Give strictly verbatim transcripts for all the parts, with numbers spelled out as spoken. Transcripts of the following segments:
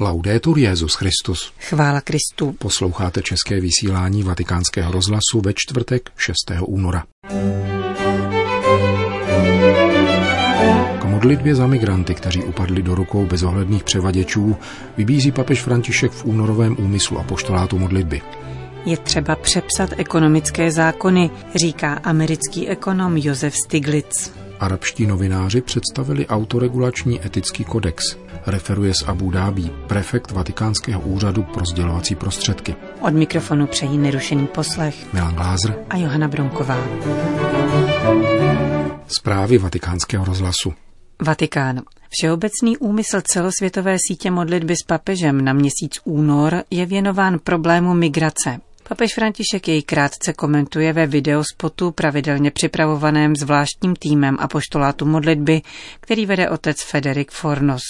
Laudetur Jesus Christus. Chvála Kristu. Posloucháte české vysílání Vatikánského rozhlasu ve čtvrtek šestého února. K modlitbě za migranty, kteří upadli do rukou bezohledných převaděčů, vybízí papež František v únorovém úmyslu apoštolátu modlitby. Je třeba přepsat ekonomické zákony, říká americký ekonom Josef Stiglitz. Arabští novináři představili autoregulační etický kodex. Referuje z Abu Dhabí prefekt Vatikánského úřadu pro sdělovací prostředky. Od mikrofonu přejí nerušený poslech Milan Glázer a Johana Bronková. Zprávy Vatikánského rozhlasu. Vatikán. Všeobecný úmysl celosvětové sítě modlitby s papežem na měsíc únor je věnován problému migrace. Papež František jej krátce komentuje ve videospotu pravidelně připravovaném zvláštním týmem apoštolátu modlitby, který vede otec Frederik Fornos.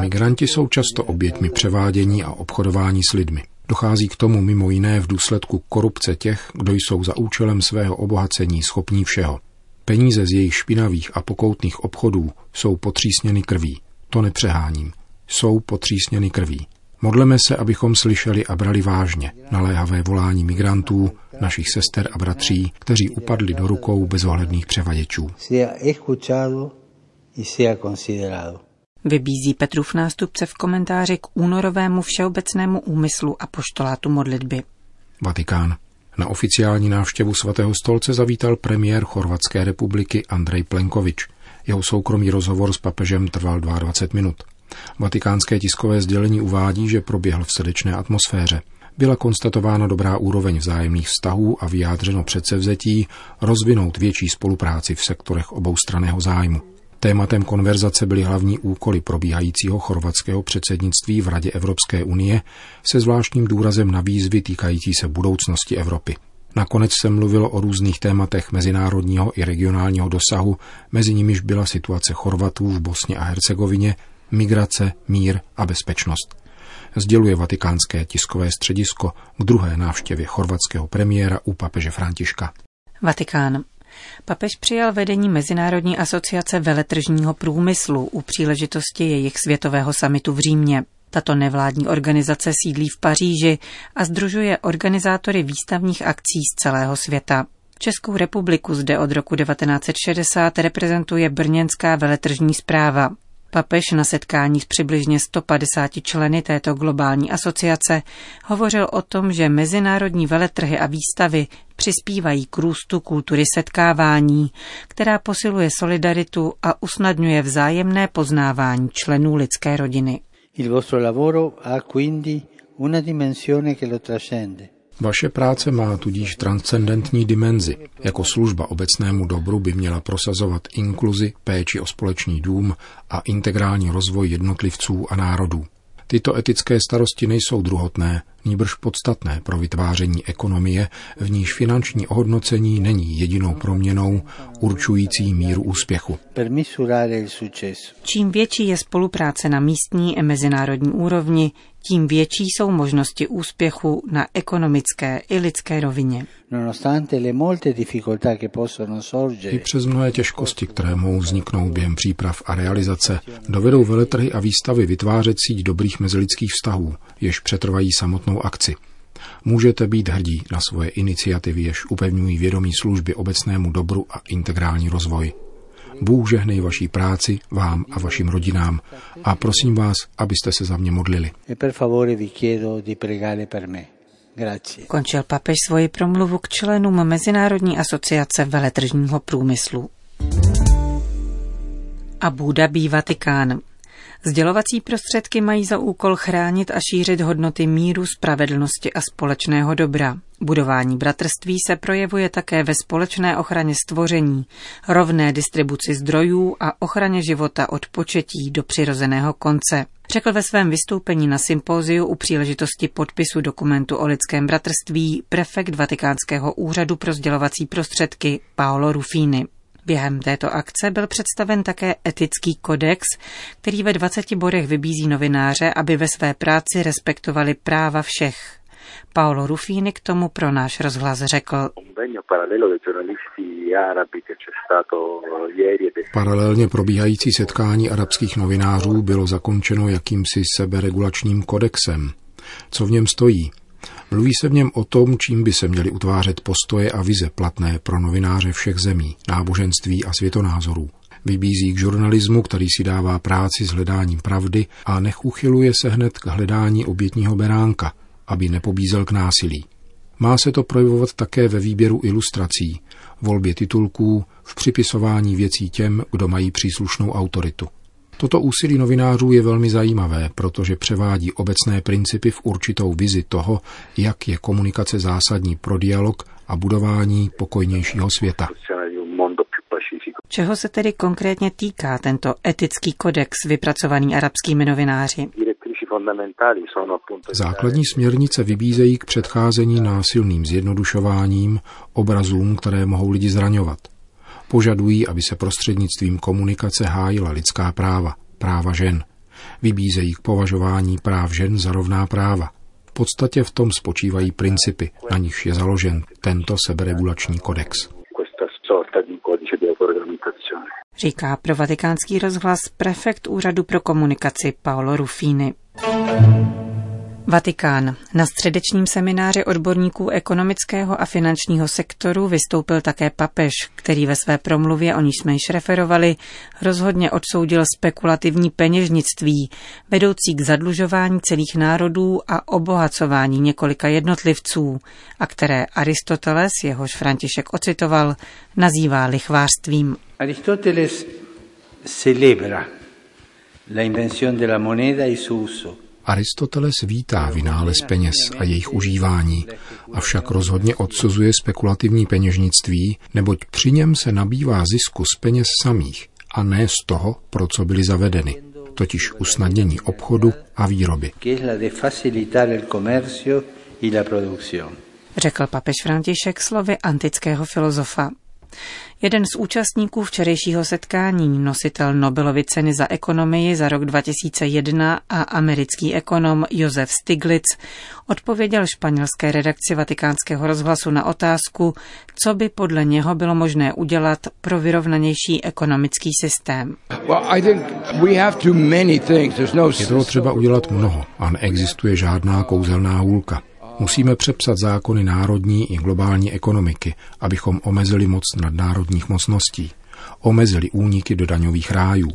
Migranti jsou často oběťmi převádění a obchodování s lidmi. Dochází k tomu mimo jiné v důsledku korupce těch, kdo jsou za účelem svého obohacení schopní všeho. Peníze z jejich špinavých a pokoutných obchodů jsou potřísněny krví. To nepřeháním. Jsou potřísněny krví. Modleme se, abychom slyšeli a brali vážně naléhavé volání migrantů, našich sester a bratří, kteří upadli do rukou bezohledných převaděčů. Vybízí Petrův nástupce v komentáři k únorovému všeobecnému úmyslu apoštolátu modlitby. Vatikán. Na oficiální návštěvu Svatého stolce zavítal premiér Chorvatské republiky Andrej Plenković. Jeho soukromý rozhovor s papežem trval dvacet dva minut. Vatikánské tiskové sdělení uvádí, že proběhl v srdečné atmosféře. Byla konstatována dobrá úroveň vzájemných vztahů a vyjádřeno předsevzetí rozvinout větší spolupráci v sektorech oboustranného zájmu. Tématem konverzace byly hlavní úkoly probíhajícího chorvatského předsednictví v Radě Evropské unie se zvláštním důrazem na výzvy týkající se budoucnosti Evropy. Nakonec se mluvilo o různých tématech mezinárodního i regionálního dosahu, mezi nimiž byla situace Chorvatů v Bosně a Hercegovině, migrace, mír a bezpečnost. Sděluje vatikánské tiskové středisko k druhé návštěvě chorvatského premiéra u papeže Františka. Vatikán. Papež přijal vedení Mezinárodní asociace veletržního průmyslu u příležitosti jejich světového summitu v Římě. Tato nevládní organizace sídlí v Paříži a sdružuje organizátory výstavních akcí z celého světa. Českou republiku zde od roku devatenáct set šedesát reprezentuje Brněnská veletržní správa. Papež na setkání s přibližně sto padesáti členy této globální asociace hovořil o tom, že mezinárodní veletrhy a výstavy přispívají k růstu kultury setkávání, která posiluje solidaritu a usnadňuje vzájemné poznávání členů lidské rodiny. Vaše práce má tudíž transcendentní dimenzi. Jako služba obecnému dobru by měla prosazovat inkluzi, péči o společný dům a integrální rozvoj jednotlivců a národů. Tyto etické starosti nejsou druhotné, nýbrž podstatné pro vytváření ekonomie, v níž finanční ohodnocení není jedinou proměnou určující míru úspěchu. Čím větší je spolupráce na místní a mezinárodní úrovni, tím větší jsou možnosti úspěchu na ekonomické i lidské rovině. I přes mnohé těžkosti, které mohou vzniknout během příprav a realizace, dovedou veletrhy a výstavy vytvářet síť dobrých mezilidských vztahů, jež přetrvají samotnou akci. Můžete být hrdí na svoje iniciativy, jež upevňují vědomí služby obecnému dobru a integrální rozvoj. Bůh žehnej vaší práci, vám a vašim rodinám a prosím vás, abyste se za mě modlili. Končil papež svoji promluvu k členům Mezinárodní asociace veletržního průmyslu. Abu Dhabí, Vatikán. Sdělovací prostředky mají za úkol chránit a šířit hodnoty míru, spravedlnosti a společného dobra. Budování bratrství se projevuje také ve společné ochraně stvoření, rovné distribuci zdrojů a ochraně života od početí do přirozeného konce, řekl ve svém vystoupení na sympóziu u příležitosti podpisu dokumentu o lidském bratrství prefekt Vatikánského úřadu pro sdělovací prostředky Paolo Rufini. Během této akce byl představen také etický kodex, který ve dvaceti bodech vybízí novináře, aby ve své práci respektovali práva všech. Paolo Rufini k tomu pro náš rozhlas řekl. Paralelně probíhající setkání arabských novinářů bylo zakončeno jakýmsi seberegulačním kodexem. Co v něm stojí? Mluví se v něm o tom, čím by se měly utvářet postoje a vize platné pro novináře všech zemí, náboženství a světonázorů. Vybízí k žurnalismu, který si dává práci s hledáním pravdy a neuchyluje se hned k hledání obětního beránka, aby nepobízel k násilí. Má se to projevovat také ve výběru ilustrací, volbě titulků, v připisování věcí těm, kdo mají příslušnou autoritu. Toto úsilí novinářů je velmi zajímavé, protože převádí obecné principy v určitou vizi toho, jak je komunikace zásadní pro dialog a budování pokojnějšího světa. Čeho se tedy konkrétně týká tento etický kodex vypracovaný arabskými novináři? Základní směrnice vybízejí k předcházení násilným zjednodušováním, obrazům, které mohou lidi zraňovat. Požadují, aby se prostřednictvím komunikace hájila lidská práva, práva žen. Vybízejí k považování práv žen za rovná práva. V podstatě v tom spočívají principy, na nichž je založen tento seberegulační kodex. Říká pro Vatikánský rozhlas prefekt Úřadu pro komunikaci Paolo Rufini. Vatikán. Na středečním semináři odborníků ekonomického a finančního sektoru vystoupil také papež, který ve své promluvě, o níž jsme již referovali, rozhodně odsoudil spekulativní peněžnictví, vedoucí k zadlužování celých národů a obohacování několika jednotlivců, a které Aristoteles, jehož František ocitoval, nazývá lichvářstvím. Aristoteles celebra la invención de la moneda y su uso. Aristoteles vítá vynález peněz a jejich užívání, avšak rozhodně odsuzuje spekulativní peněžnictví, neboť při něm se nabývá zisku z peněz samých a ne z toho, pro co byly zavedeny, totiž usnadnění obchodu a výroby. Řekl papež František slovy antického filozofa. Jeden z účastníků včerejšího setkání, nositel Nobelovy ceny za ekonomii za rok dva tisíce jedna a americký ekonom Josef Stiglitz, odpověděl španělské redakci Vatikánského rozhlasu na otázku, co by podle něho bylo možné udělat pro vyrovnanější ekonomický systém. Je toho třeba udělat mnoho a neexistuje žádná kouzelná hůlka. Musíme přepsat zákony národní i globální ekonomiky, abychom omezili moc nadnárodních mocností, omezili úniky do daňových rájů,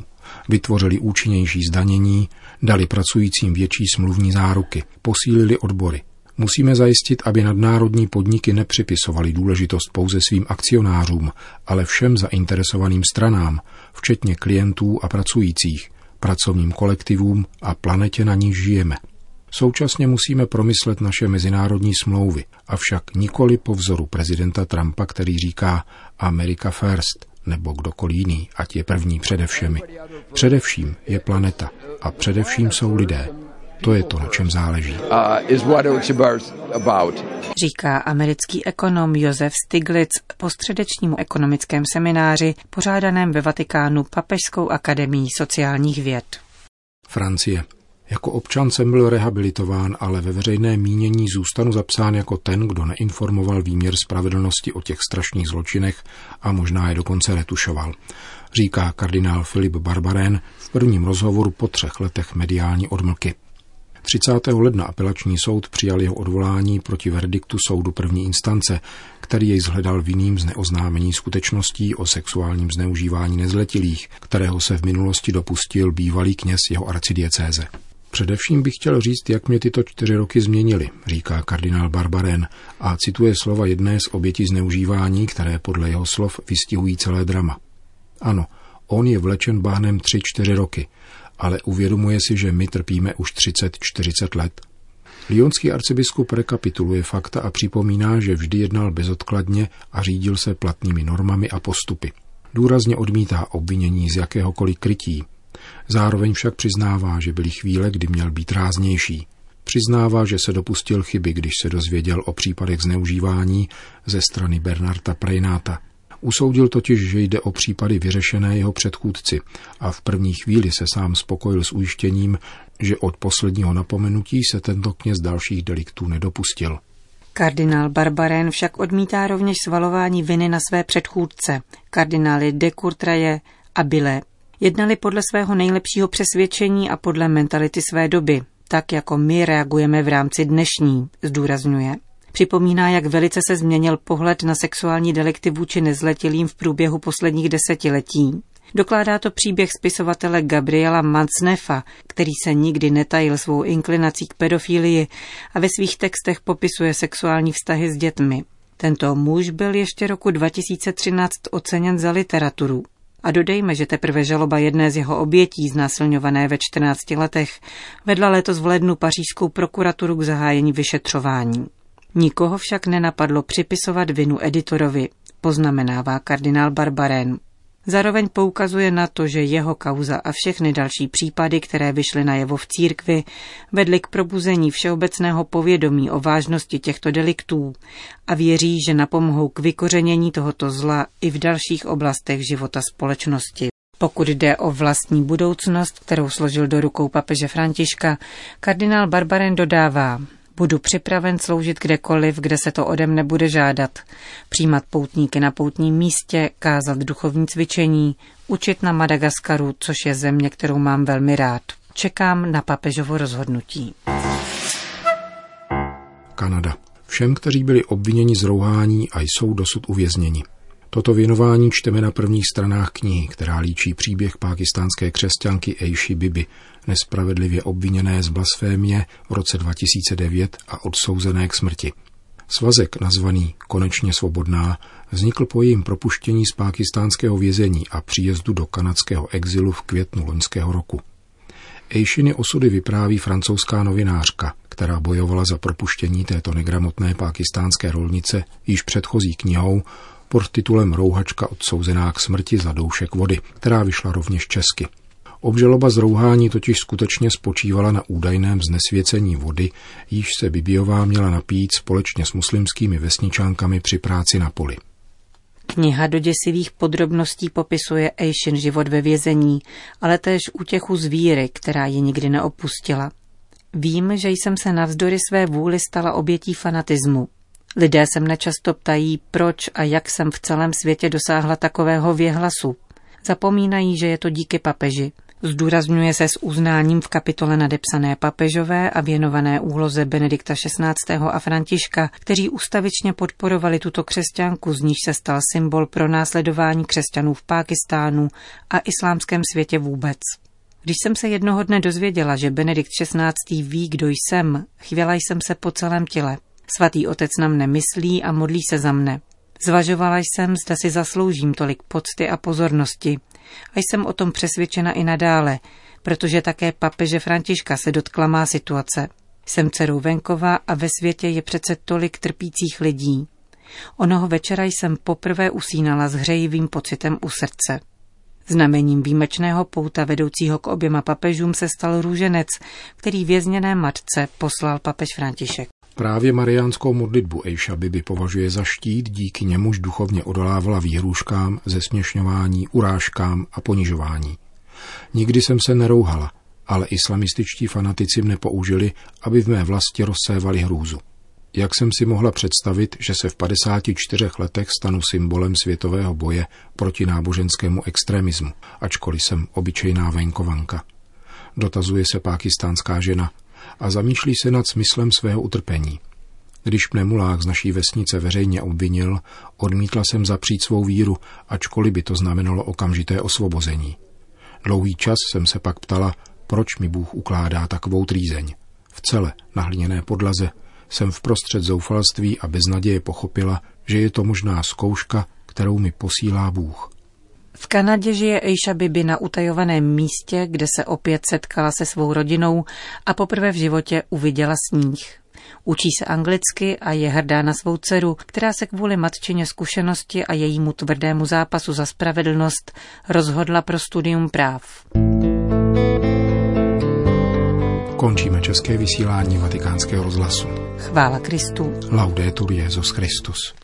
vytvořili účinnější zdanění, dali pracujícím větší smluvní záruky, posílili odbory. Musíme zajistit, aby nadnárodní podniky nepřipisovaly důležitost pouze svým akcionářům, ale všem zainteresovaným stranám, včetně klientů a pracujících, pracovním kolektivům a planetě, na níž žijeme. Současně musíme promyslet naše mezinárodní smlouvy, avšak nikoli po vzoru prezidenta Trumpa, který říká America first, nebo kdokoliv jiný, ať je první přede všemi. Především je planeta a především jsou lidé. To je to, na čem záleží. Říká americký ekonom Josef Stiglitz po středečnímu ekonomickém semináři pořádaném ve Vatikánu Papežskou akademií sociálních věd. Francie. Jako občan jsem byl rehabilitován, ale ve veřejné mínění zůstanu zapsán jako ten, kdo neinformoval výměr spravedlnosti o těch strašných zločinech a možná je dokonce retušoval, říká kardinál Philippe Barbarin v prvním rozhovoru po třech letech mediální odmlky. třicátého ledna apelační soud přijal jeho odvolání proti verdiktu soudu první instance, který jej shledal vinným z neoznámení skutečností o sexuálním zneužívání nezletilých, kterého se v minulosti dopustil bývalý kněz jeho arcidiecéze. Především bych chtěl říct, jak mě tyto čtyři roky změnily, říká kardinál Barbarin a cituje slova jedné z obětí zneužívání, které podle jeho slov vystihují celé drama. Ano, on je vlečen bahnem tři, čtyři roky, ale uvědomuje si, že my trpíme už třicet, čtyřicet let. Lyonský arcibiskup rekapituluje fakta a připomíná, že vždy jednal bezodkladně a řídil se platnými normami a postupy. Důrazně odmítá obvinění z jakéhokoliv krytí. Zároveň však přiznává, že byly chvíle, kdy měl být ráznější. Přiznává, že se dopustil chyby, když se dozvěděl o případech zneužívání ze strany Bernarda Preynata. Usoudil totiž, že jde o případy vyřešené jeho předchůdci a v první chvíli se sám spokojil s ujištěním, že od posledního napomenutí se tento kněz dalších deliktů nedopustil. Kardinál Barbarin však odmítá rovněž svalování viny na své předchůdce, kardinály de Courtraye a Bille. Jednali podle svého nejlepšího přesvědčení a podle mentality své doby, tak jako my reagujeme v rámci dnešní, zdůrazňuje. Připomíná, jak velice se změnil pohled na sexuální delikty vůči nezletilým v průběhu posledních desetiletí. Dokládá to příběh spisovatele Gabriela Mancnefa, který se nikdy netajil svou inklinací k pedofilii a ve svých textech popisuje sexuální vztahy s dětmi. Tento muž byl ještě roku dva tisíce třináct oceněn za literaturu. A dodejme, že teprve žaloba jedné z jeho obětí, znásilňované ve čtrnácti letech, vedla letos v lednu pařížskou prokuraturu k zahájení vyšetřování. Nikoho však nenapadlo připisovat vinu editorovi, poznamenává kardinál Barbarin. Zároveň poukazuje na to, že jeho kauza a všechny další případy, které vyšly najevo v církvi, vedly k probuzení všeobecného povědomí o vážnosti těchto deliktů a věří, že napomohou k vykořenění tohoto zla i v dalších oblastech života společnosti. Pokud jde o vlastní budoucnost, kterou složil do rukou papeže Františka, kardinál Barbarin dodává: budu připraven sloužit kdekoliv, kde se to ode mne bude žádat. Přijímat poutníky na poutním místě, kázat duchovní cvičení, učit na Madagaskaru, což je země, kterou mám velmi rád. Čekám na papežovo rozhodnutí. Kanada. Všem, kteří byli obviněni z rouhání a jsou dosud uvězněni. Toto věnování čteme na prvních stranách knihy, která líčí příběh pákistánské křesťanky Aishi Bibi, nespravedlivě obviněné z blasfémie v roce dva tisíce devět a odsouzené k smrti. Svazek, nazvaný Konečně svobodná, vznikl po jejím propuštění z pákistánského vězení a příjezdu do kanadského exilu v květnu loňského roku. Aishiny osudy vypráví francouzská novinářka, která bojovala za propuštění této negramotné pákistánské rolnice již předchozí knihou pod titulem Rouhačka odsouzená k smrti za doušek vody, která vyšla rovněž česky. Obžaloba z rouhání totiž skutečně spočívala na údajném znesvěcení vody, již se Bibiová měla napít společně s muslimskými vesničánkami při práci na poli. Kniha do děsivých podrobností popisuje Aishin život ve vězení, ale též útěchu z víry, která ji nikdy neopustila. Vím, že jsem se navzdory své vůli stala obětí fanatismu. Lidé se mne často ptají, proč a jak jsem v celém světě dosáhla takového věhlasu. Zapomínají, že je to díky papeži. Zdůrazňuje se s uznáním v kapitole nadepsané papežové a věnované úloze Benedikta šestnáctého a Františka, kteří ustavičně podporovali tuto křesťanku, z níž se stal symbol pro následování křesťanů v Pákistánu a islámském světě vůbec. Když jsem se jednoho dne dozvěděla, že Benedikt šestnáctý ví, kdo jsem, chvěla jsem se po celém těle. Svatý otec na mne myslí a modlí se za mne. Zvažovala jsem, zda si zasloužím tolik pocty a pozornosti. A jsem o tom přesvědčena i nadále, protože také papeže Františka se dotkla má situace. Jsem dcerou venkova a ve světě je přece tolik trpících lidí. Onoho večera jsem poprvé usínala s hřejivým pocitem u srdce. Znamením výjimečného pouta vedoucího k oběma papežům se stal růženec, který vězněné matce poslal papež František. Právě mariánskou modlitbu Aisha Bibi považuje za štít, díky němuž duchovně odolávala výhrůžkám, zesměšňování, urážkám a ponižování. Nikdy jsem se nerouhala, ale islamističtí fanatici mne použili, aby v mé vlasti rozsévali hrůzu. Jak jsem si mohla představit, že se v padesáti čtyřech letech stanu symbolem světového boje proti náboženskému extremismu, ačkoliv jsem obyčejná venkovanka. Dotazuje se pákistánská žena a zamýšlí se nad smyslem svého utrpení. Když mne mulák z naší vesnice veřejně obvinil, odmítla jsem zapřít svou víru, ačkoliv by to znamenalo okamžité osvobození. Dlouhý čas jsem se pak ptala, proč mi Bůh ukládá takovou trýzeň. V cele, na hliněné podlaze, jsem v prostřed zoufalství a beznaděje pochopila, že je to možná zkouška, kterou mi posílá Bůh. V Kanadě žije Aisha Bibi na utajovaném místě, kde se opět setkala se svou rodinou a poprvé v životě uviděla sníh. Učí se anglicky a je hrdá na svou dceru, která se kvůli matčině zkušenosti a jejímu tvrdému zápasu za spravedlnost rozhodla pro studium práv. Končíme české vysílání Vatikánského rozhlasu. Chvála Kristu. Laudetur Jesus Christus.